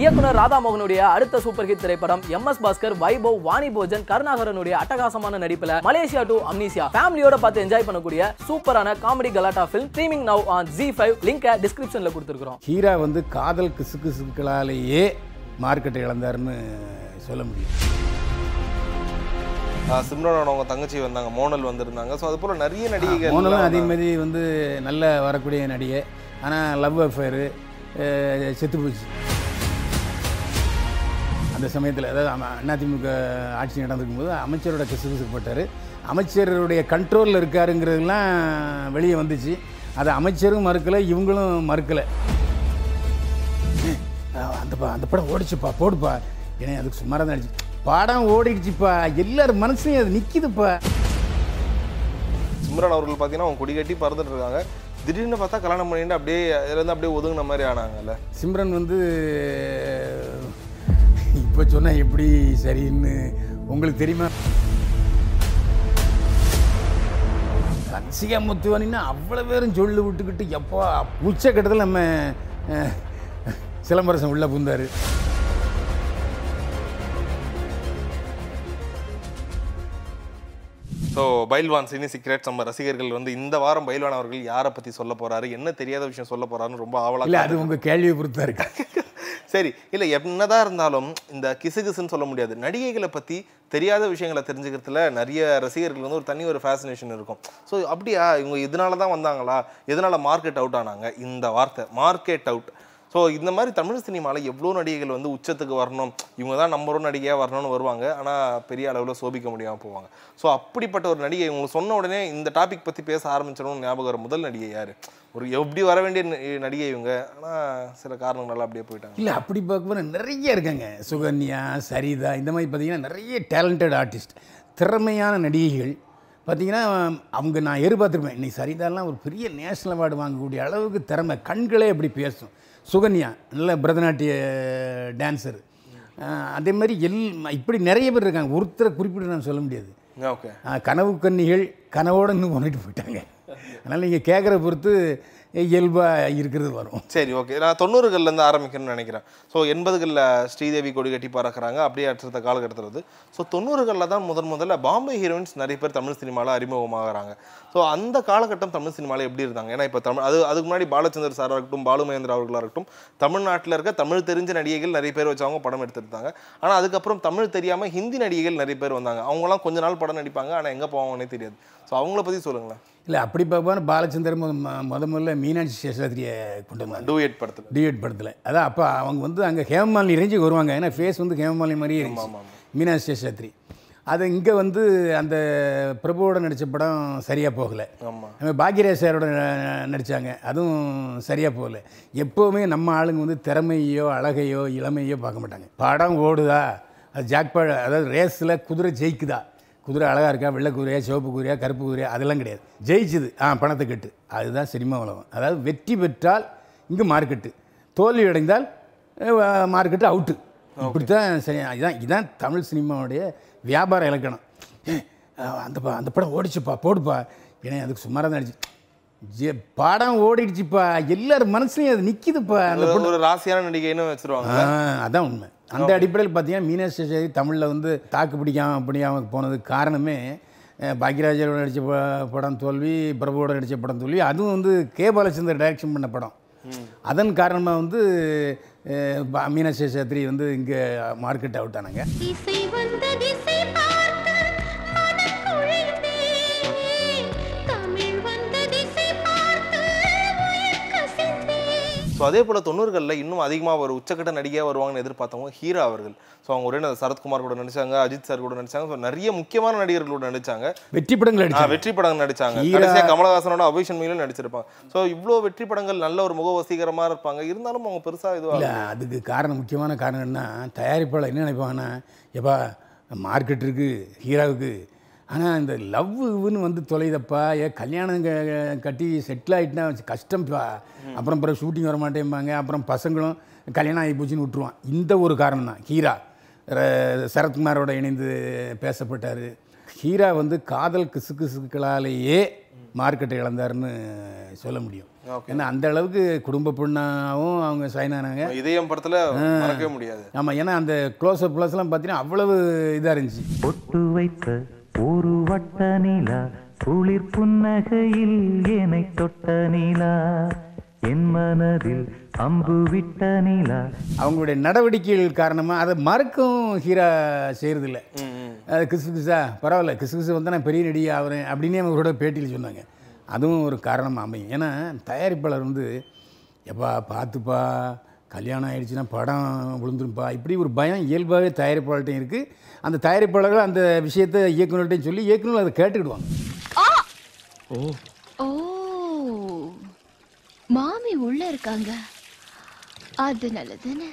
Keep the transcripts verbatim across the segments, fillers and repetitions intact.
இயக்குனர் ராதாமோகனுடைய அடுத்த சூப்பர் ஹிட் திரைப்படம் எம் எஸ் பாஸ்கர், வைபவ், வாணி போஜன், கருணாகரனுடைய அட்டகாசமான நடிப்புல மலேசியா டு அம்னீசியா ஃபேமிலியோட பார்த்து என்ஜாய் பண்ணக்கூடிய சூப்பரான காமெடி கலாட்டா film streaming now on Zee five. Link டிஸ்கிரிப்ஷன்ல கொடுத்திருக்கிறோம். ஹீரா வந்து காதல் கிசு கிசுக்களாலேயே மார்க்கெட்டை இழந்தாருன்னு சொல்ல முடியும். சிம்ரன் அவங்க தங்கச்சி வந்தாங்க, மோனல் வந்திருந்தாங்க. ஸோ அது போல் நிறைய நடிகைகள், மோனலும் அதே மாதிரி வந்து நல்ல வரக்கூடிய நடிகை. ஆனால் லவ் அஃபேரு செத்து போச்சு அந்த சமயத்தில். அதாவது அதிமுக ஆட்சி நடந்திருக்கும் போது அமைச்சரோட கிசுகிசுப்பட்டார், அமைச்சருடைய கண்ட்ரோலில் இருக்காருங்கிறதுலாம் வெளியே வந்துச்சு. அதை அமைச்சரும் மறுக்கலை, இவங்களும் மறுக்கலை. அந்த அந்த படம் ஓடிச்சுப்பா போடுப்பா, ஏன்னா அதுக்கு சுமாராக தான் ஆயிடுச்சு. பாடம் ஓடிடுச்சுப்பா, எல்லாரும் மனசுலையும் அது நிற்கிதுப்பா. சிம்ரன் அவர்கள் பார்த்தீங்கன்னா அவங்க கொடிகட்டி பறந்துட்டு இருக்காங்க, திடீர்னு பார்த்தா கல்யாணம் பண்ணிட்டு அப்படியே இருந்து அப்படியே ஒதுங்கின மாதிரி ஆனாங்கல்ல. சிம்ரன் வந்து இப்போ சொன்னால் எப்படி சரின்னு உங்களுக்கு தெரியுமா? ரசிகா முத்துவானின்னா அவ்வளோ பேரும் சொல்லி விட்டுக்கிட்டு எப்போ உச்சக்கட்டத்தில் நம்ம சிலம்பரசன் உள்ள பூந்தாரு. ஸோ பைல்வான் சினி சீக்ரெட்ஸ் நம்ம ரசிகர்கள் வந்து இந்த வாரம் பைல்வான் அவர்கள் யாரை பற்றி சொல்ல போகிறாரு, என்ன தெரியாத விஷயம் சொல்ல போகிறாருன்னு ரொம்ப ஆவலாக. இல்லை, அது உங்கள் கேள்வியை பொறுத்தா இருக்கா? சரி, இல்லை என்னதான் இருந்தாலும் இந்த கிசுகிசுன்னு சொல்ல முடியாது, நடிகைகளை பற்றி தெரியாத விஷயங்களை தெரிஞ்சுக்கிறதுல நிறைய ரசிகர்கள் வந்து ஒரு தனி ஒரு ஃபேசினேஷன் இருக்கும். ஸோ அப்படியா இவங்க இதனால தான் வந்தாங்களா, இதனால் மார்க்கெட் அவுட் ஆனாங்க, இந்த வார்த்தை மார்க்கெட் அவுட். ஸோ இந்த மாதிரி தமிழ் சினிமாவில் எவ்வளோ நடிகைகள் வந்து உச்சத்துக்கு வரணும், இவங்க தான் நம்பர் ஒன் நடிகையாக வரணும்னு வருவாங்க, ஆனால் பெரிய அளவில் சோபிக்க முடியாமல் போவாங்க. ஸோ அப்படிப்பட்ட ஒரு நடிகை உங்களுக்கு சொன்ன உடனே இந்த டாபிக் பற்றி பேச ஆரம்பிச்சிடணும்னு ஞாபகம் வர முதல் நடிகை யார்? ஒரு எப்படி வர வேண்டிய நடிகை இவங்க, ஆனால் சில காரணங்களால் அப்படியே போயிட்டாங்க. இல்லை, அப்படி பார்க்கும்போது நிறைய இருக்காங்க. சுகன்யா, சரிதா, இந்த மாதிரி பார்த்திங்கன்னா நிறைய டேலண்டட் ஆர்டிஸ்ட், திறமையான நடிகைகள் பார்த்திங்கன்னா அவங்க. நான் எதிர்பார்த்துருப்பேன் இன்னைக்கு சரிதாலாம் ஒரு பெரிய நேஷ்னல் அவார்டு வாங்கக்கூடிய அளவுக்கு திறமை, கண்களே அப்படி பேசும். சுகன்யா நல்ல பரதநாட்டிய டான்ஸரு, அதே மாதிரி எல் இப்படி நிறைய பேர் இருக்காங்க, ஒருத்தரை குறிப்பிட்டு நான் சொல்ல முடியாது. ஓகே, கனவு கன்னிகள் கனவோடு இன்னும் கொண்டுட்டு போயிட்டாங்க. அதனால் நீங்கள் கேட்குற பொறுத்து இயல்பாக இருக்கிறது வரும். சரி, ஓகே, நான் தொண்ணூறுகள்லேருந்து ஆரம்பிக்கணும்னு நினைக்கிறேன். ஸோ எண்பதுகளில் ஸ்ரீதேவி கொடி கட்டி பறக்கிறாங்க, அப்படியே அடுத்த காலகட்டத்தில் வந்து. ஸோ தொண்ணூறுகளில் தான் முதன் முதல்ல பாம்பே ஹீரோயின்ஸ் நிறைய பேர் தமிழ் சினிமாவில் அறிமுகமாகறாங்க. ஸோ அந்த காலகட்டம் தமிழ் சினிமாவில் எப்படி இருந்தாங்க? ஏன்னா இப்போ தமிழ் அது அதுக்கு முன்னாடி பாலச்சந்திர சாராக இருக்கட்டும், பாலுமகேந்திர அவர்களாக இருக்கட்டும், தமிழ்நாட்டில் இருக்க தமிழ் தெரிஞ்ச நடிகைகள் நிறைய பேர் வச்சவங்க படம் எடுத்துருந்தாங்க. ஆனால் அதுக்கப்புறம் தமிழ் தெரியாமல் ஹிந்தி நடிகைகள் நிறைய பேர் வந்தாங்க. அவங்களாம் கொஞ்ச நாள் படம் நடிப்பாங்க, ஆனால் எங்கே போவாங்கன்னே தெரியாது. ஸோ அவங்கள பற்றி சொல்லுங்களேன். இல்லை, அப்படி பார்ப்பான்னு பாலச்சந்திர முத முதல்ல மீனாட்சி சேஷாத்திரியை கொண்டு வந்தாங்க டூயட் படத்தில். டூயட் படத்தில் அதான் அப்போ அவங்க வந்து அங்கே ஹேமமாலினி இறைஞ்சிக்கு வருவாங்க, ஏன்னா ஃபேஸ் வந்து ஹேமமாலினி மாதிரியே இருந்துச்சு மீனாட்சி சேஷாத்திரி. அது இங்கே வந்து அந்த பிரபுவோட நடித்த படம் சரியாக போகலை. ஆமாம், பாக்யராஜ சாரோட நடித்தாங்க, அதுவும் சரியாக போகலை. எப்போவுமே நம்ம ஆளுங்க வந்து திறமையோ அழகையோ இளமையோ பார்க்க மாட்டாங்க. படம் ஓடுதா, அது ஜாக்பாட், அதாவது ரேஸில் குதிரை ஜெயிக்குதா, குதிரை அழகாக இருக்கா, வெள்ளை குதிரையா, சிவப்பு குதிரையா, கருப்பு குதிரையா, அதெல்லாம் கிடையாது. ஜெயிச்சுது ஆ பணத்தை கட்டு, அதுதான் சினிமா உலகம். அதாவது வெற்றி பெற்றால் இங்கே மார்க்கெட்டு, தோல்வி அடைந்தால் மார்க்கெட்டு அவுட்டு. இப்படித்தான் சரி, இதுதான் இதுதான் தமிழ் சினிமாவுடைய வியாபார இலக்கணம். அந்த அந்த படம் ஓடிச்சுப்பா போடுப்பா, ஏன்னா அதுக்கு சுமாராக தான் ஆயிடுச்சு. ஜெ படம் ஓடிடுச்சுப்பா, எல்லாரும் மனசுலையும் அது நிற்கிதுப்பா. அந்த ஒரு ராசியான நடிகைன்னு வச்சுருவாங்க, அதான் உண்மை. அந்த அடிப்படையில் பார்த்தீங்கன்னா மீனாட்சி சேஷாத்திரி தமிழில் வந்து தாக்கு பிடிக்காம பிடிக்காமல் போனதுக்கு காரணமே பாக்யராஜோட நடித்த படம் தோல்வி, பிரபுவோட நடித்த படம் தோல்வி, அதுவும் வந்து கே பாலச்சந்திர டைரக்ஷன் பண்ண படம். அதன் காரணமாக வந்து மீனாட்சி சேஷாத்திரி வந்து இங்கே மார்க்கெட் அவுட் ஆனாங்க. ஸோ அதே போல் தொண்ணூறுகளில் இன்னும் அதிகமாக ஒரு உச்சக்கட்ட நடிகையாக வருவாங்கன்னு எதிர்பார்த்தவங்க ஹீரா அவர்கள். ஸோ அவங்க ஒரே சரத்குமார் கூட நடித்தாங்க, அஜித் சார் கூட நடித்தாங்க, ஸோ நிறைய முக்கியமான நடிகர்களோட நடித்தாங்க, வெற்றி படங்கள் வெற்றி படங்கள் நடித்தாங்க. கடைசியாக கமலஹாசனோட அபிஷன் மீனும் நடிச்சிருப்பாங்க. ஸோ இவ்வளோ வெற்றி படங்கள், நல்ல ஒரு முக வசீகரமாக இருப்பாங்க, இருந்தாலும் அவங்க பெருசாக இதுவாக. அதுக்கு காரணம், முக்கியமான காரணம் என்ன, தயாரிப்பாளர் என்ன நினைப்பாங்கன்னா எப்பா மார்க்கெட் இருக்குது ஹீராவுக்கு, ஆனால் இந்த லவ்வுன்னு வந்து தொலைதப்பா, ஏன் கல்யாணம் கட்டி செட்டில் ஆகிட்டுனா கஷ்டம்ப்பா, அப்புறம் பிறகு ஷூட்டிங் வர மாட்டேம்பாங்க, அப்புறம் பசங்களும் கல்யாணம் ஆகி போச்சுன்னு விட்டுருவான். இந்த ஒரு காரணம் தான் ஹீரா சரத்குமாரோட இணைந்து பேசப்பட்டார். ஹீரா வந்து காதல் கிசுகிசுக்களாலேயே மார்க்கெட்டை இழந்தாருன்னு சொல்ல முடியும். ஏன்னா அந்த அளவுக்கு குடும்ப பெண்ணாகவும் அவங்க சைனானாங்க. இதயம் படத்தில் மறக்கவே முடியாது. ஆமாம், ஏன்னா அந்த க்ளோஸ்அப் ப்ளஸ்லாம் பார்த்தீங்கன்னா அவ்வளவு இதாக இருந்துச்சு. ஒட்டு வைத்த ஒரு வட்ட நீலா குளிர் புன்னகையில் என்னை தொட்ட நீலா என் மனதில் அம்பு விட்ட நீலா. அவங்களுடைய நடவடிக்கைகள் காரணமாக அதை மறுக்கும் ஹீரா செய்கிறதில்ல. அது கிசு கிசா பரவாயில்ல, கிசு கிசு வந்தால் நான் பெரிய நடி ஆகிறேன் அப்படின்னு அவங்களோட பேட்டியில் சொன்னாங்க. அதுவும் ஒரு காரணமாக அமையும். ஏன்னா தயாரிப்பாளர் வந்து எப்பா பார்த்துப்பா கல்யாணம் ஆகிடுச்சின்னா படம் விழுந்துருப்பா இப்படி ஒரு பயம் இயல்பாகவே தயாரிப்பாளர்கிட்டையும் இருக்குது. அந்த தயாரிப்பாளர்கள் அந்த விஷயத்தை இயக்குநர்கிட்டையும் சொல்லி இயக்குநர்கள் அதை கேட்டுக்கிடுவாங்க. ஓ ஓ மாமி உள்ளே இருக்காங்க, அது நல்லதுன்னு.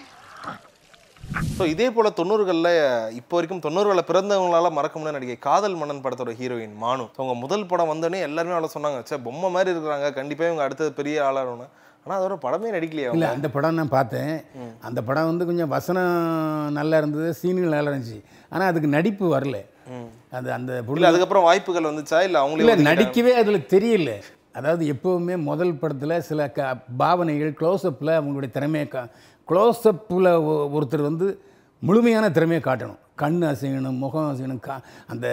ஸோ இதே போல் தொண்ணூறுகளில் இப்போ வரைக்கும் தொண்ணூறுகளில் பிறந்தவங்களால் மறக்க முடியாத நடிகை காதல் மன்னன் படத்தோட ஹீரோயின் மானு. அவங்க முதல் படம் வந்தோடனே எல்லாருமே அவ்வளோ சொன்னாங்க, சே பொம்மை மாதிரி இருக்கிறாங்க, கண்டிப்பாக இவங்க அடுத்தது பெரிய ஆளாகணும்னு. ஆனால் அதோட படமே நடிக்கலையா? இல்லை, அந்த படம் நான் பார்த்தேன். அந்த படம் வந்து கொஞ்சம் வசனம் நல்லா இருந்தது, சீன்கள் நல்லா இருந்துச்சு. ஆனால் அதுக்கு நடிப்பு வரல. அது அந்த பொருள் அதுக்கப்புறம் வாய்ப்புகள் வந்துச்சா? இல்லை, அவங்களுக்கு நடிக்கவே அதில் தெரியல. அதாவது எப்போவுமே முதல் படத்தில் சில க பாவனைகள் க்ளோஸ்அப்பில் அவங்களுடைய திறமையை கா க்ளோஸ்அப்பில் ஒருத்தர் வந்து முழுமையான திறமையை காட்டணும். கண் அசையணும், முகம் அசையணும், கா அந்த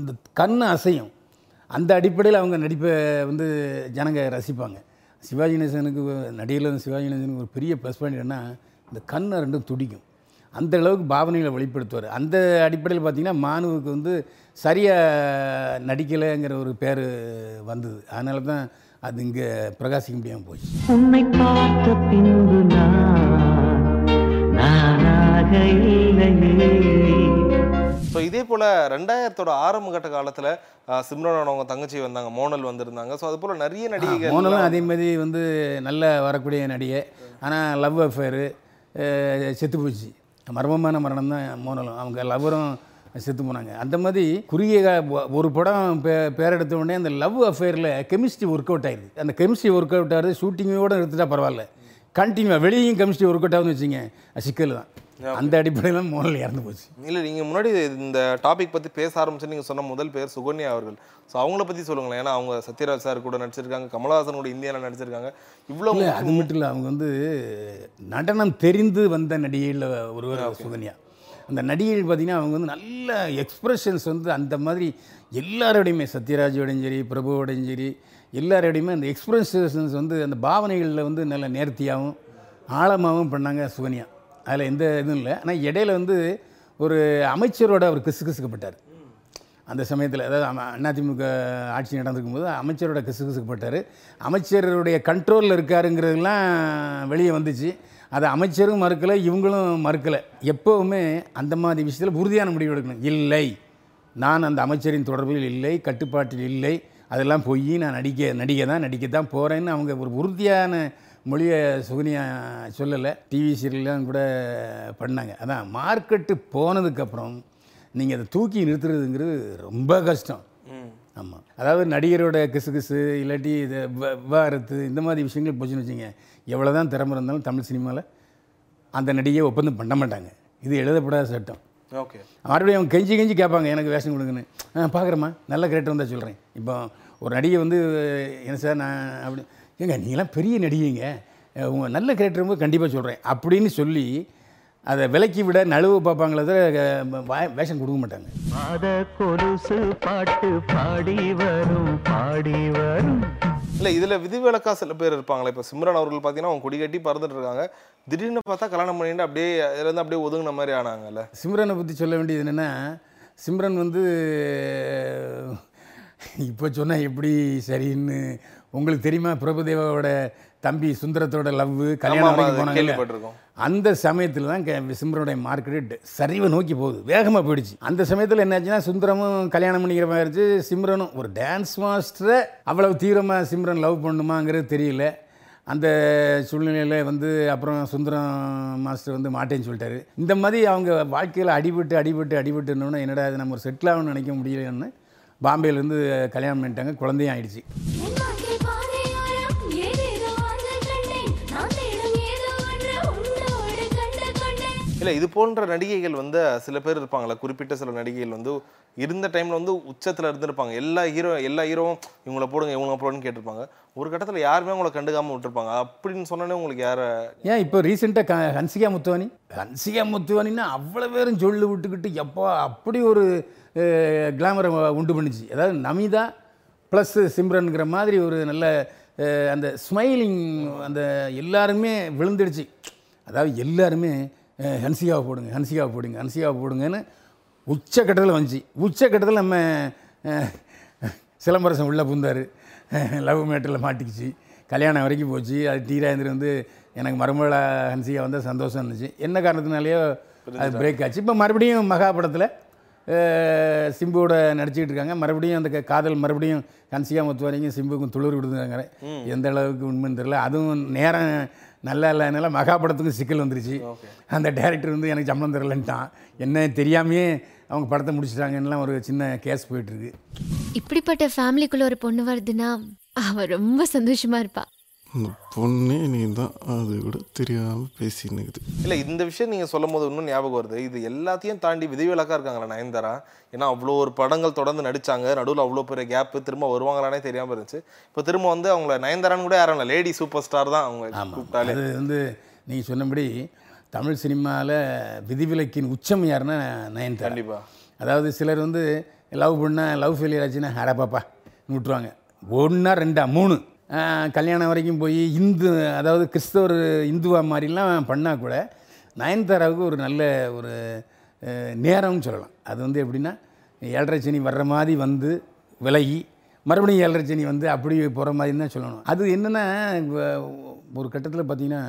இந்த கண் அசையும். அந்த அடிப்படையில் அவங்க நடிப்பை வந்து ஜனங்க ரசிப்பாங்க. சிவாஜி கணேசனுக்கு நடிகரில் சிவாஜி கணேசனுக்கு ஒரு பெரிய ப்ளஸ் பாயிண்ட் என்னென்னா இந்த கண்ணை ரெண்டும் துடிக்கும், அந்த அளவுக்கு பாவனைகளை வெளிப்படுத்துவார். அந்த அடிப்படையில் பார்த்திங்கன்னா மானுவுக்கு வந்து சரியாக நடிக்கலைங்கிற ஒரு பேர் வந்தது. அதனால தான் அது இங்கே பிரகாசிக்க முடியாமல் போச்சு. உன்னை பார்த்த பின்பு நானாக இல்லை. ஸோ இதே போல் ரெண்டாயிரத்தோட ஆரம்ப கட்ட காலத்தில் சிம்ரனோட அவங்க தங்கச்சி வந்தாங்க, மோனல் வந்திருந்தாங்க. ஸோ அது போல் நிறைய நடிகை, மோனலும் அதே மாதிரி வந்து நல்ல வரக்கூடிய நடிகை. ஆனால் லவ் அஃபேரு செத்து போச்சு, மர்மமான மரணம் தான் மோனலும். அவங்க லவ்வரும் செத்து போனாங்க. அந்த மாதிரி குறுகிய ஒரு படம் பே பேரெடுத்த உடனே அந்த லவ் அஃபேரில் கெமிஸ்ட்ரி ஒர்க் அவுட் ஆகிடுது. அந்த கெமிஸ்ட்ரி ஒர்க் அவுட் ஆகுது, ஷூட்டிங்கோடு எடுத்துட்டா பரவாயில்ல, கண்டினியூ வெளியும் கெமிஸ்ட்ரி ஒர்க் அவுட் ஆகுதுன்னு வச்சுங்க, சிக்கல் தான். அந்த அடிப்படையில் மோனல் இறந்து போச்சு. இல்லை, நீங்கள் முன்னாடி இந்த டாபிக் பற்றி பேச ஆரம்பிச்சு நீங்கள் சொன்ன முதல் பேர் சுகன்யா அவர்கள். ஸோ அவங்கள பற்றி சொல்லுங்களேன். ஏன்னா அவங்க சத்யராஜ் சார் கூட நடிச்சிருக்காங்க, கமலஹாசன் கூட இந்தியாவில் நடிச்சிருக்காங்க. இவ்வளோ அது மட்டும் இல்லை, அவங்க வந்து நடனம் தெரிந்து வந்த நடிகையில் ஒருவர் சுகன்யா. அந்த நடிகைகள் பார்த்திங்கன்னா அவங்க வந்து நல்ல எக்ஸ்ப்ரெஷன்ஸ் வந்து அந்த மாதிரி எல்லாரோடையுமே, சத்யராஜோடையும் சரி, பிரபுவோடையும் சரி, எல்லாரோடையுமே அந்த எக்ஸ்ப்ரெஷன்ஸ் வந்து அந்த பாவனைகளில் வந்து நல்ல நேர்த்தியாகவும் ஆழமாகவும் பண்ணாங்க சுகன்யா. அதில் எந்த இதுவும் இல்லை. ஆனால் இடையில் வந்து ஒரு அமைச்சரோட அவர் கிசு கிசுக்கப்பட்டார் அந்த சமயத்தில். அதாவது அதிமுக ஆட்சி நடந்திருக்கும் போது அமைச்சரோட கிசு கிசுக்கப்பட்டார். அமைச்சருடைய கண்ட்ரோலில் இருக்காருங்கிறதுலாம் வெளியே வந்துச்சு. அதை அமைச்சரும் மறுக்கலை, இவங்களும் மறுக்கலை. எப்போவுமே அந்த மாதிரி விஷயத்தில் உறுதியான முடிவு எடுக்கணும். இல்லை, நான் அந்த அமைச்சரின் தொடர்பில் இல்லை, கட்டுப்பாட்டில் இல்லை, அதெல்லாம் போய் நான் நடிக்க நடிக்க தான் நடிக்க தான் போகிறேன்னு அவங்க ஒரு உறுதியான மொழியை சுகன்யா சொல்லலை. டிவி சீரியல்லாம் கூட பண்ணாங்க. அதான் மார்க்கெட்டு போனதுக்கப்புறம் நீங்கள் அதை தூக்கி நிறுத்துறதுங்கிறது ரொம்ப கஷ்டம். ஆமாம், அதாவது நடிகரோட கிசு கிசு இல்லாட்டி இது விவாகரத்து இந்த மாதிரி விஷயங்கள் போச்சுன்னு வச்சுங்க, எவ்வளோ தான் திறமை இருந்தாலும் தமிழ் சினிமாவில் அந்த நடிகையை ஒப்பந்தம் பண்ண மாட்டாங்க. இது எழுதப்படாத சட்டம். ஓகே, மறுபடியும் அவங்க கெஞ்சி கெஞ்சி கேட்பாங்க, எனக்கு வேஷம் கொடுங்கன்னு. ஆ பார்க்குறேம்மா, நல்ல கேரக்டர் வந்தால் சொல்கிறேன். இப்போ ஒரு நடிகை வந்து என்ன சார் நான் அப்படி ஏங்க நீங்களாம் பெரிய நடிகைங்க, உங்கள் நல்ல கேரக்டர் போது கண்டிப்பாக சொல்கிறேன் அப்படின்னு சொல்லி அதை விலக்கி விட நழுவு பார்ப்பாங்களே தவிர வேஷம் கொடுக்க மாட்டாங்க. அத கொலுசு பாட்டு பாடி வரும் பாடி வரும். இல்லை, இதில் விதிவிலக்காக சில பேர் இருப்பாங்களே. இப்போ சிம்ரன் அவர்கள் பார்த்தீங்கன்னா அவங்க கொடிக்கட்டி பறந்துட்டு இருக்காங்க, திடீர்னு பார்த்தா கல்யாணம் பண்ணிட்டு அப்படியே இருந்து அப்படியே ஒதுங்கின மாதிரி ஆனாங்கல்ல. சிம்ரனை பற்றி சொல்ல வேண்டியது என்னென்னா, சிம்ரன் வந்து இப்போ சொன்னால் எப்படி சரின்னு உங்களுக்கு தெரியுமா, பிரபுதேவாவோட தம்பி சுந்தரத்தோட லவ்வு கல்யாணம் போனாங்க. அந்த சமயத்தில் தான் சிம்ரனுடைய மார்க்கெட்டு சரிவை நோக்கி போகுது, வேகமாக போயிடுச்சு. அந்த சமயத்தில் என்னாச்சுன்னா சுந்தரமும் கல்யாணம் பண்ணிக்கிற மாதிரி இருந்துச்சு, சிம்ரனும். ஒரு டான்ஸ் மாஸ்டரை அவ்வளவு தீவிரமாக சிம்ரன் லவ் பண்ணுமாங்கிறது தெரியல. அந்த சூழ்நிலையில் வந்து அப்புறம் சுந்தரம் மாஸ்டர் வந்து மாட்டேன்னு சொல்லிட்டாரு. இந்த மாதிரி அவங்க வாழ்க்கையில் அடிபட்டு அடிபட்டு அடிபட்டுனோன்னா என்னடா அது நம்ம ஒரு செட்டில் ஆகணும்னு நினைக்க முடியலன்னு பாம்பேலேருந்து கல்யாணம் பண்ணிட்டாங்க, குழந்தையும் ஆயிடுச்சு. இல்லை, இது போன்ற நடிகைகள் வந்து சில பேர் இருப்பாங்களா, குறிப்பிட்ட சில நடிகைகள் வந்து இருந்த டைமில் வந்து உச்சத்தில் இருந்துருப்பாங்க, எல்லா ஹீரோ எல்லா ஹீரோவும் இவங்கள போடுங்க இவங்கள போடுன்னு கேட்டிருப்பாங்க, ஒரு கட்டத்தில் யாருமே அவங்கள கண்டுக்காமல் விட்டுருப்பாங்க அப்படின்னு சொன்னோன்னே உங்களுக்கு யாரை? ஏன் இப்போ ரீசெண்டாக க ஹன்சிகா முத்துவானி ஹன்சிகா முத்துவானின்னா அவ்வளோ பேரும் சொல்லி விட்டுக்கிட்டு எப்போ அப்படி ஒரு கிளாமரை உண்டு பண்ணிச்சு. அதாவது நமிதா ப்ளஸ் சிம்ரனுங்கிற மாதிரி ஒரு நல்ல அந்த ஸ்மைலிங் அந்த எல்லாருமே விழுந்துடுச்சு. அதாவது எல்லாருமே ஹன்சிகாவை போடுங்க ஹன்சிகாவை போடுங்க ஹன்சிகாவை போடுங்கன்னு உச்சக்கட்டத்தில் வந்துச்சு. உச்சக்கட்டத்தில் நம்ம சிலம்பரசன் உள்ளே பூந்தார், லவ் மேட்டரில் மாட்டிக்கிச்சு, கல்யாணம் வரைக்கும் போச்சு. அது டீராயந்திரன் வந்து எனக்கு மறுமலா ஹன்சிகா வந்தால் சந்தோஷம் இருந்துச்சு, என்ன காரணத்தினாலேயோ அது பிரேக் ஆச்சு. இப்போ மறுபடியும் மகா படத்தில் சிம்புவோட நடிச்சிக்கிட்டு இருக்காங்க, மறுபடியும் அந்த காதல் மறுபடியும் ஹன்சிகா முத்துவாரிக்கும் சிம்புக்கும் துளிர் விடுதுங்கிறேன், எந்த அளவுக்கு உண்மைன்னு தெரியல. அதுவும் நேரம் நல்லா இல்லைனால மகா படத்துக்கும் சிக்கல் வந்துருச்சு. அந்த டைரக்டர் வந்து எனக்கு சம்பளம் தரலன்ட்டான், என்ன தெரியாமையே அவங்க படத்தை முடிச்சுட்டாங்கன்னெலாம் ஒரு சின்ன கேஸ் போயிட்டுருக்கு. இப்படிப்பட்ட ஃபேமிலிக்குள்ளே ஒரு பொண்ணு வருதுன்னா அவள் ரொம்ப சந்தோஷமாக இருப்பாள். இந்த பொண்ணே நீ தான் அது கூட தெரியாமல் பேசினுக்குது. இல்லை, இந்த விஷயம் நீங்கள் சொல்லும் போது இன்னும் ஞாபகம் வருது, இது எல்லாத்தையும் தாண்டி விதிவிலக்காக இருக்காங்களா நயன்தாரா? ஏன்னா அவ்வளோ ஒரு படங்கள் தொடர்ந்து நடித்தாங்க, நடுவில் அவ்வளோ பெரிய கேப்பு, திரும்ப வருவாங்களானே தெரியாமல் இருந்துச்சு. இப்போ திரும்ப வந்து அவங்கள நயன்தாரான்னு கூட யாரும் இல்லை, லேடி சூப்பர் ஸ்டார் தான் அவங்க கூப்பிட்டாலே. அது வந்து நீங்கள் சொன்னபடி தமிழ் சினிமாவில் விதிவிலக்கின் உச்சம் யாருன்னா நயன்தாரா. கண்டிப்பாக, அதாவது சிலர் வந்து லவ் பண்ணால் லவ் ஃபெயிலியர் ஆச்சுன்னா ஹரா பாப்பா விட்டுருவாங்க, ஒன்றா ரெண்டா மூணு கல்யாணம் வரைக்கும் போய் இந்து அதாவது கிறிஸ்தவர் இந்துவா மாதிரிலாம் பண்ணால் கூட நயன்தாராவுக்கு ஒரு நல்ல ஒரு நேரம்னு சொல்லலாம். அது வந்து எப்படின்னா ஏழரை சனி வர்ற மாதிரி வந்து விலகி மறுபடியும் ஏழரை சனி வந்து அப்படி போகிற மாதிரின்னு தான் சொல்லணும். அது என்னென்னா ஒரு கட்டத்தில் பார்த்திங்கன்னா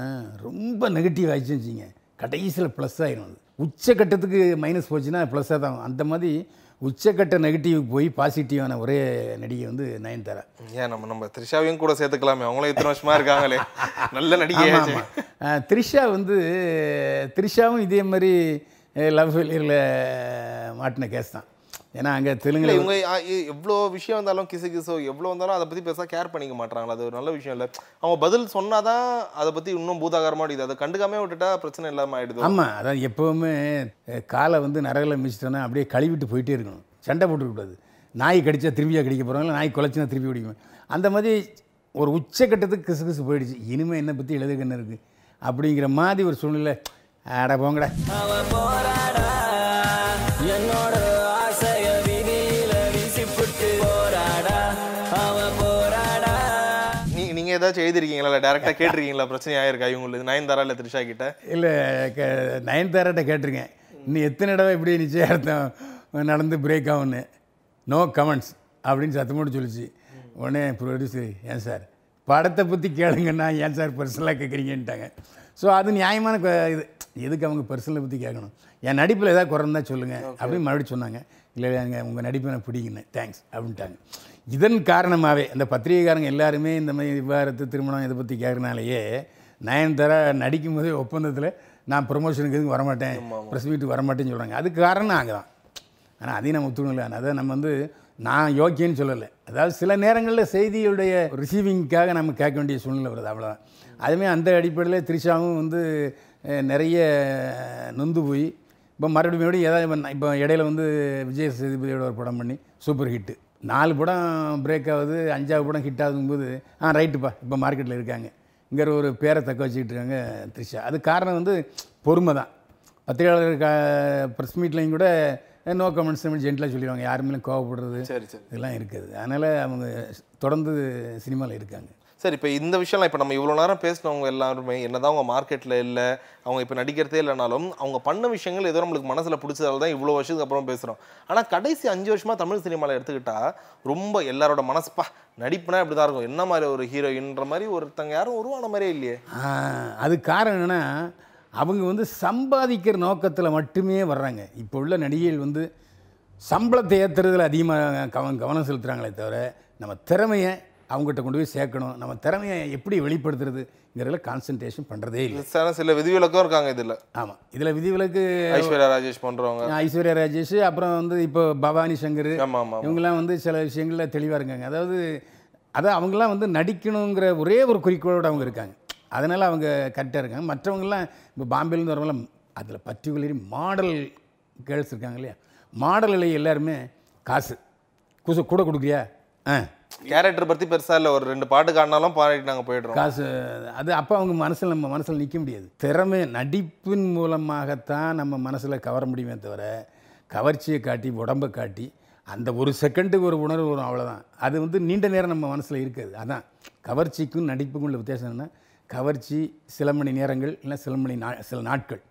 ரொம்ப நெகட்டிவ் ஆகிடுச்சுன்னு வச்சுங்க, கடைசியில் ப்ளஸ் ஆகிடும். அது உச்சக்கட்டத்துக்கு மைனஸ் போச்சுன்னா ப்ளஸ்ஸாக தான். அந்த மாதிரி உச்சக்கட்ட நெகட்டிவ் போய் பாசிட்டிவான ஒரே நடிகை வந்து நயன்தாரா. ஏன் நம்ம நம்ம த்ரிஷாவையும் கூட சேர்த்துக்கலாமே, அவங்களும் இத்தனை வருஷமாக இருக்காங்களே, நல்ல நடிகை த்ரிஷா வந்து. த்ரிஷாவும் இதே மாதிரி லவ் ஃபெயிலியரில் மாட்டின கேஸ் தான். ஏன்னா அங்கே தெலுங்குல இவங்க எவ்வளோ விஷயம் வந்தாலும் கிசு கிசோ எவ்வளோ வந்தாலும் அதை பற்றி பெருசாக கேர் பண்ணிக்க மாட்டாங்களா? அது ஒரு நல்ல விஷயம் இல்லை. அவங்க பதில் சொன்னால் தான் அதை பற்றி இன்னும் பூதாகாரமாக ஆகிடுது, அதை கண்டுக்காமே விட்டுட்டா பிரச்சனை இல்லாமல் ஆகிடுது. ஆமாம், அதான் எப்போவுமே காலை வந்து நரகில் மிச்சிட்டோன்னா அப்படியே கழுவிட்டு போயிட்டே இருக்கணும், சண்டை போட்டுக்கூடாது. நாய் கடிச்சா திரும்பியாக கடிக்க போகிறாங்களா, நாய் குலைச்சினா திரும்பி குடிக்கணும். அந்த மாதிரி ஒரு உச்சக்கட்டத்துக்கு கிசு கிசு போயிடுச்சு, இனிமேல் என்னை பற்றி எழுதுக்கு என்ன இருக்குது அப்படிங்கிற மாதிரி ஒரு சூழ்நிலை. அட போங்கடா என்னோட ஏதாச்சும் எழுதிருக்கீங்களா, டேரெக்டாக கேட்டிருக்கீங்களா, பிரச்சனை ஆகிருக்கா இவங்களுக்கு நயன்தாரா இல்லை த்ரிஷா கிட்ட? இல்லை, நயன்தாராட்ட கேட்டிருக்கேன், இன்னும் எத்தனை தடவை இப்படி நிச்சயார்த்தம் நடந்து பிரேக் ஆகுன்னு. நோ கமெண்ட்ஸ் அப்படின்னு சத்தமோடு சொல்லிச்சு. உடனே ப்ரொடியூசர் ஏன் சார் படத்தை பற்றி கேளுங்கன்னா ஏன் சார் பர்சனலாக கேட்குறீங்கன்ட்டாங்க. ஸோ அது நியாயமான இது, எதுக்கு அவங்க பர்சனலை பற்றி கேட்கணும், என் நடிப்பில் ஏதாவது குறைந்தா சொல்லுங்கள் அப்படின்னு மறுபடியும் சொன்னாங்க. இல்லை இல்லை உங்கள் நடிப்பை நான் பிடிங்கண்ணே தேங்க்ஸ் அப்படின்ட்டாங்க. இதன் காரணமாகவே அந்த பத்திரிகைக்காரங்க எல்லாருமே இந்த மாதிரி விவாகரத்து திருமணம் இதை பற்றி கேட்குறனாலேயே நயன்தாரா நடிக்கும் போதே ஒப்பந்தத்தில் நான் ப்ரொமோஷனுக்கு எதுவும் வரமாட்டேன், ப்ரெஸ் மீட்டுக்கு வரமாட்டேன்னு சொல்கிறாங்க. அதுக்கு காரணம் அங்கே தான். ஆனால் அதையும் நம்ம ஒத்துக்கணும்ல, அதாவது நம்ம வந்து நான் யோக்கியன்னு சொல்லலை, அதாவது சில நேரங்களில் செய்தியுடைய ரிசீவிங்க்காக நம்ம கேட்க வேண்டிய சூழ்நிலை வருது, அவ்வளோதான். அதுவுமே அந்த அடிப்படையில் த்ரிஷாவும் வந்து நிறைய நொந்து போய் இப்போ மறுபடியும் மறுபடியும் ஏதாவது இப்போ இடையில வந்து விஜய் சேதுபதியோட ஒரு படம் பண்ணி சூப்பர் ஹிட்டு, நாலு படம் பிரேக் ஆகுது, அஞ்சாவது படம் ஹிட் ஆகும்போது ஆ ரைட்டுப்பா இப்போ மார்க்கெட்டில் இருக்காங்கங்கிற ஒரு பேரை தக்க வச்சுக்கிட்டு இருக்காங்க த்ரிஷா. அது காரணம் வந்து பொறுமை தான். பத்திரிகையாளர் க ப்ரெஸ் மீட்லையும் கூட நோ கமெண்ட்ஸ் அப்படி ஜென்டலாக சொல்லிடுவாங்க, யாருமே கோவப்படுறது இதெல்லாம் இருக்குது. அதனால் அவங்க தொடர்ந்து சினிமாவில் இருக்காங்க. சார், இப்போ இந்த விஷயம்லாம் இப்போ நம்ம இவ்வளோ நேரம் பேசினவங்க எல்லாருமே என்ன தான் அவங்க மார்க்கெட்டில் இல்லை, அவங்க இப்போ நடிக்கிறதே இல்லைனாலும் அவங்க பண்ண விஷயங்கள் ஏதோ நம்மளுக்கு மனசில் பிடிச்சதால தான் இவ்வளோ வருஷத்துக்கு அப்புறம் பேசுகிறோம். ஆனால் கடைசி அஞ்சு வருஷமாக தமிழ் சினிமாவில் எடுத்துக்கிட்டால் ரொம்ப எல்லாரோட மனசுப்பா நடிப்புனா இப்படி தான் இருக்கும், என்ன மாதிரி ஒரு ஹீரோயின்ற மாதிரி ஒருத்தங்க யாரும் உருவான மாதிரியே இல்லையே. அது காரணம் என்னென்னா அவங்க வந்து சம்பாதிக்கிற நோக்கத்தில் மட்டுமே வர்றாங்க. இப்போ உள்ள நடிகைகள் வந்து சம்பளத்தை ஏற்றுறதுல அதிகமாக கவனம் கவனம் செலுத்துகிறாங்களே தவிர நம்ம திறமையை அவங்ககிட்ட கொண்டு போய் சேர்க்கணும், நம்ம திறமையை எப்படி வெளிப்படுத்துறதுங்கிறதுல கான்சன்ட்ரேஷன் பண்ணுறதே இல்லை. சார், சில விதிவிலக்கும் இருக்காங்க இதில். ஆமாம், இதில் விதிவிலக்கு ஐஸ்வர்யா ராஜேஷ் பண்ணுறவங்க, ஐஸ்வர்யா ராஜேஷ் அப்புறம் வந்து இப்போ பவானி சங்கர், இவங்கெல்லாம் வந்து சில விஷயங்களில் தெளிவாக இருக்காங்க. அதாவது அதை அவங்களாம் வந்து நடிக்கணுங்கிற ஒரே ஒரு குறிக்கோளோடு அவங்க இருக்காங்க, அதனால் அவங்க கரெக்டாக இருக்காங்க. மற்றவங்களாம் இப்போ பாம்பேலேருந்து வரவங்களாம் அதில் பர்டிகுலரி மாடல் கேர்ள்ஸ் இருக்காங்க இல்லையா, மாடலில் எல்லாருமே காசு குசு கூட கொடுக்குறியா ஆ கேரக்டர் பற்றி பெருசாக இல்லை, ஒரு ரெண்டு பாட்டு காட்டினாலும் பாடிட்டு நாங்கள் போய்ட்றோம் காசு. அது அப்போ அவங்க மனசில் நம்ம மனசில் நிற்க முடியாது. திறமை நடிப்பின் மூலமாகத்தான் நம்ம மனசில் கவர முடியுமே தவிர கவர்ச்சியை காட்டி உடம்பை காட்டி அந்த ஒரு செகண்டுக்கு ஒரு உணர்வு வரும் அவ்வளோதான். அது வந்து நீண்ட நேரம் நம்ம மனசில் இருக்காது. அதான் கவர்ச்சிக்கும் நடிப்புக்கும் உள்ள வித்தியாசம் என்னென்னா, கவர்ச்சி சில மணி நேரங்கள் இல்லை சில மணி நா சில நாட்கள்.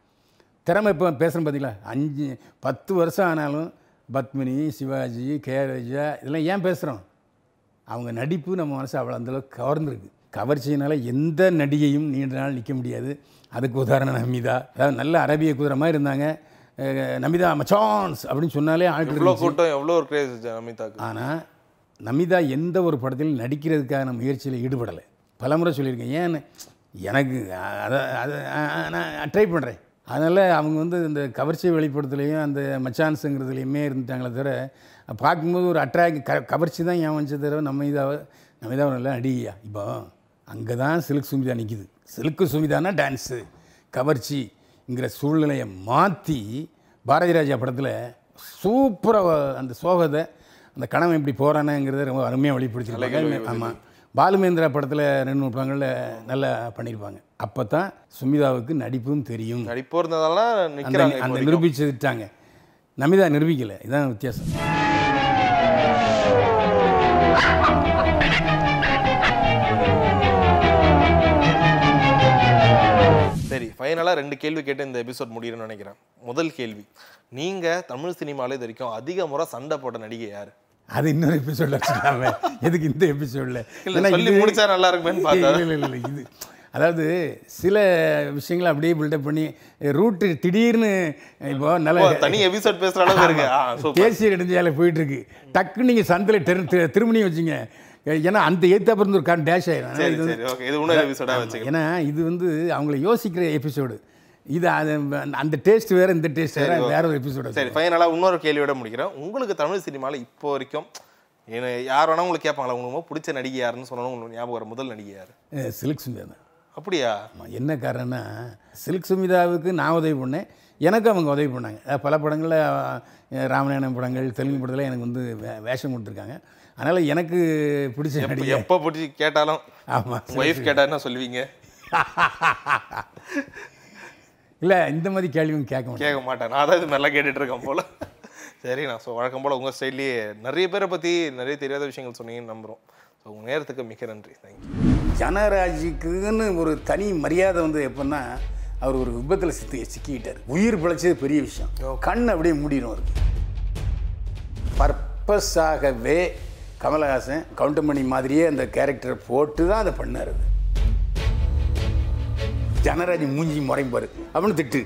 திறமை இப்போ பேசுகிறோம் பார்த்தீங்களா, அஞ்சு பத்து வருஷம் ஆனாலும் பத்மினி சிவாஜி கேராஜா இதெல்லாம் ஏன் பேசுகிறோம், அவங்க நடிப்பு நம்ம மனசு அவ்வளோ அந்தளவுக்கு கவர்ந்துருக்கு. கவர்ச்சியினால் எந்த நடிகையும் நீண்ட நாள் நிற்க முடியாது. அதுக்கு உதாரணம் நமிதா. அதாவது நல்ல அரபிய குதிரை மாதிரி இருந்தாங்க நமிதா, மச்சான்ஸ் அப்படின்னு சொன்னாலே ஆட்கள் கூட்டம் எவ்வளோ ஒரு கிரேஸ் நமிதாக்கு. ஆனால் நமிதா எந்த ஒரு படத்திலும் நடிக்கிறதுக்கான முயற்சியில் ஈடுபடலை. பலமுறை சொல்லியிருக்கேன் ஏன்னு, எனக்கு அதை அதை நான் ட்ரை பண்ணுறேன். அதனால் அவங்க வந்து இந்த கவர்ச்சி வெளிப்படுத்துலையும் அந்த மச்சான்ஸுங்கிறதுலையுமே இருந்துட்டாங்களே தவிர பார்க்கும்போது ஒரு அட்ராக்ட் க கவர்ச்சி தான் ஏன் வந்துச்சு தவிர நம்ம இதாவை நம்ம இதாக நல்லா அடியா. இப்போ அங்கே தான் சிலுக்கு சுமிதா நிற்கிது. சிலுக்கு சுமிதானா டான்ஸு கவர்ச்சிங்கிற சூழ்நிலையை மாற்றி பாரதி ராஜா படத்தில் சூப்பராக அந்த சோகத்தை அந்த கணவன் இப்படி போகிறானேங்கிறத ரொம்ப அருமையாக வெளிப்படுத்திருக்காங்க. ஆமாம், பாலுமகேந்திர படத்தில் ரெண்டு மூணு படங்களில் நல்லா பண்ணியிருப்பாங்க. அப்போ தான் சுமிதாவுக்கு நடிப்பும் தெரியும், நடிப்பு இருந்ததால அந்த நிரூபிச்சுட்டாங்க. நமிதா நிரூபிக்கலை, இதுதான் வித்தியாசம். சரி, ஃபைனலாக ரெண்டு கேள்வி கேட்டு இந்த எபிசோட் முடியும்னு நினைக்கிறேன். முதல் கேள்வி, நீங்கள் தமிழ் சினிமாவில் இது வரைக்கும் அதிக முறை சண்டை போட்ட நடிகை யார்? அது இன்னொரு எபிசோடில் வச்சுக்கலாமே, எதுக்கு இந்த எபிசோடில் சொல்லி முடிச்சா நல்லா இருக்குமேன்னு பார்த்தேன். இல்லை இல்லை இது அதாவது சில விஷயங்களை அப்படியே பில்டப் பண்ணி ரூட்டு திடீர்னு இப்போ நல்லா தனி எபிசோட் பேசுகிற அளவுக்கு இருக்குது, தேசிய நெடுஞ்சாலை போயிட்டுருக்கு. டக்குன்னு நீங்கள் சந்தில் டெரு திருமணியும் வச்சுங்க, ஏன்னா அந்த எய்த்தாப்பு இருந்து ஒரு கார் டேஷ் ஆகிடும். ஏன்னா இது வந்து அவங்கள யோசிக்கிற எபிசோடு, இது அது அந்த டேஸ்ட் வேறு இந்த டேஸ்ட் வேறு வேறு ஒரு எபிசோடு. சரி, ஃபைனலாக இன்னொரு கேள்வியோட முடிக்கிறேன். உங்களுக்கு தமிழ் சினிமாவில் இப்போ வரைக்கும் என்ன யார் வேணால் உங்களுக்கு கேட்பாங்களா, உங்களுக்கு பிடிச்ச நடிகை யாருன்னு சொன்னாலும் உங்களுக்கு ஞாபகம் வர முதல் நடிகை யார்? சிலுக் சுமிதா தான். அப்படியா? என்ன காரணம்னா, சிலுக் சுமிதாவுக்கு நான் உதவி பண்ணேன், எனக்கு அவங்க உதவி பண்ணாங்க. பல படங்களில் ராமநாயணம் படங்கள் தெலுங்கு படத்தில் எனக்கு வந்து வேஷம் கொடுத்துருக்காங்க. அதனால் எனக்கு பிடிச்ச நடிகை எப்போ பிடிச்சி கேட்டாலும் ஆமாம் ஒய்ஃப் கேட்டாருன்னா சொல்லுவீங்க இல்லை? இந்த மாதிரி கேள்வியும் கேட்க கேட்க மாட்டேன் நான், தான் இது மாதிரிலாம் கேட்டுட்ருக்கேன் போல். சரிண்ணா, ஸோ வழக்கம் போல் உங்கள் ஸ்டைல்லேயே நிறைய பேரை பற்றி நிறைய தெரியாத விஷயங்கள் சொன்னீங்கன்னு நம்புகிறோம். ஸோ உங்கள் நேரத்துக்கு மிக நன்றி. தேங்க்யூ. ஜனராஜுக்குன்னு ஒரு தனி மரியாதை வந்து எப்படின்னா, அவர் ஒரு விபத்தில் சித்து சிக்கிக்கிட்டார். உயிர் பிழைச்சது பெரிய விஷயம், கண் அப்படியே மூடிடும். இருக்கு பர்பஸாகவே கமலஹாசன் கவுண்டமணி மாதிரியே அந்த கேரக்டரை போட்டு தான் அதை பண்ணார். ஜனராஜ் மூஞ்சி முறைப்பாரு அப்படின்னு திட்டு.